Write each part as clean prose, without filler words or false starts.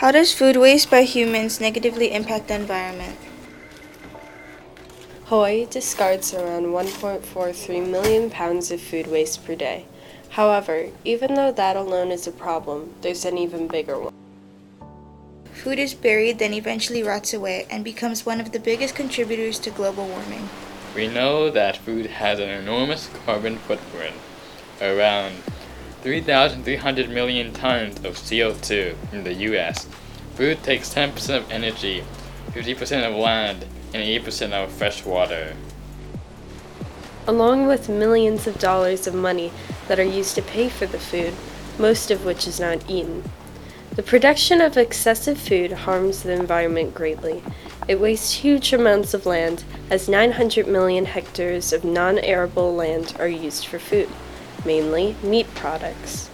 How does food waste by humans negatively impact the environment? Hawaii discards around 1.43 million pounds of food waste per day. However, even though that alone is a problem, there's an even bigger one. Food is buried, then eventually rots away and becomes one of the biggest contributors to global warming. We know that food has an enormous carbon footprint. Around 3,300 million tons of CO2 in the U.S. Food takes 10% of energy, 50% of land, and 8% of fresh water. Along with millions of dollars of money that are used to pay for the food, most of which is not eaten. The production of excessive food harms the environment greatly. It wastes huge amounts of land, as 900 million hectares of non-arable land are used for food, mainly meat products.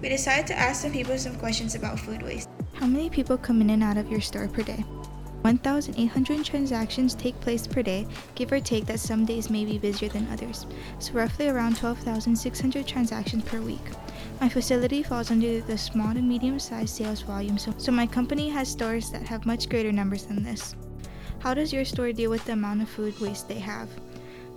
We decided to ask some people some questions about food waste. How many people come in and out of your store per day? 1,800 transactions take place per day, give or take that some days may be busier than others, so roughly around 12,600 transactions per week. My facility falls under the small to medium-sized sales volume, so my company has stores that have much greater numbers than this. How does your store deal with the amount of food waste they have?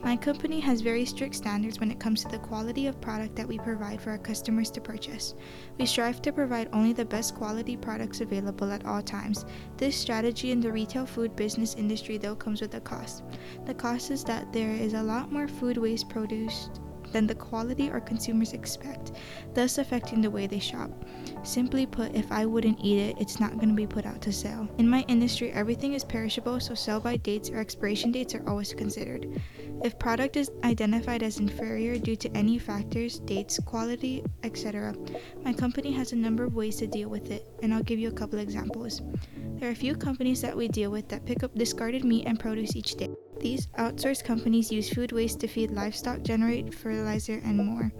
My company has very strict standards when it comes to the quality of product that we provide for our customers to purchase. We strive to provide only the best quality products available at all times. This strategy in the retail food business industry though comes with a cost. The cost is that there is a lot more food waste produced than the quality our consumers expect, thus affecting the way they shop. Simply put, if I wouldn't eat it, it's not going to be put out to sale. In my industry, everything is perishable, so sell-by dates or expiration dates are always considered. If product is identified as inferior due to any factors, dates, quality, etc., my company has a number of ways to deal with it, and I'll give you a couple examples. There are a few companies that we deal with that pick up discarded meat and produce each day. These outsourced companies use food waste to feed livestock, generate fertilizer, and more.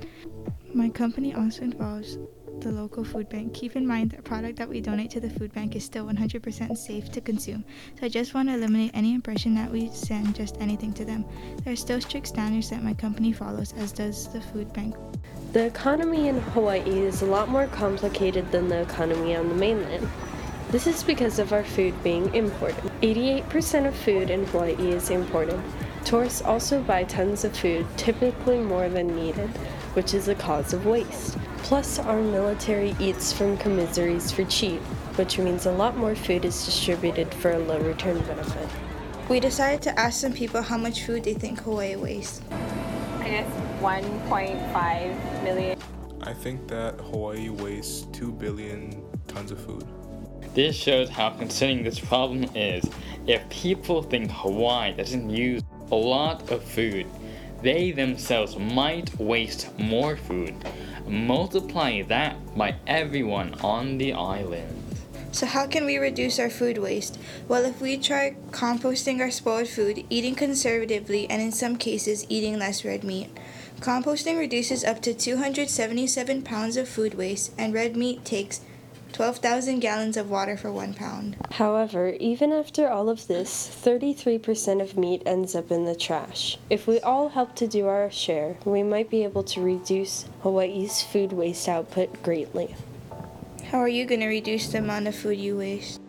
My company also involves the local food bank. Keep in mind that product that we donate to the food bank is still 100% safe to consume, so I just want to eliminate any impression that we send just anything to them. There are still strict standards that my company follows, as does the food bank. The economy in Hawaii is a lot more complicated than the economy on the mainland. This is because of our food being imported. 88% of food in Hawaii is imported. Tourists also buy tons of food, typically more than needed, which is a cause of waste. Plus, our military eats from commissaries for cheap, which means a lot more food is distributed for a low return benefit. We decided to ask some people how much food they think Hawaii wastes. I guess 1.5 million. I think that Hawaii wastes 2 billion tons of food. This shows how concerning this problem is. If people think Hawaii doesn't use a lot of food, they themselves might waste more food. Multiply that by everyone on the island. So how can we reduce our food waste? Well, if we try composting our spoiled food, eating conservatively, and in some cases, eating less red meat. Composting reduces up to 277 pounds of food waste, and red meat takes 12,000 gallons of water for 1 pound. However, even after all of this, 33% of meat ends up in the trash. If we all help to do our share, we might be able to reduce Hawaii's food waste output greatly. How are you going to reduce the amount of food you waste?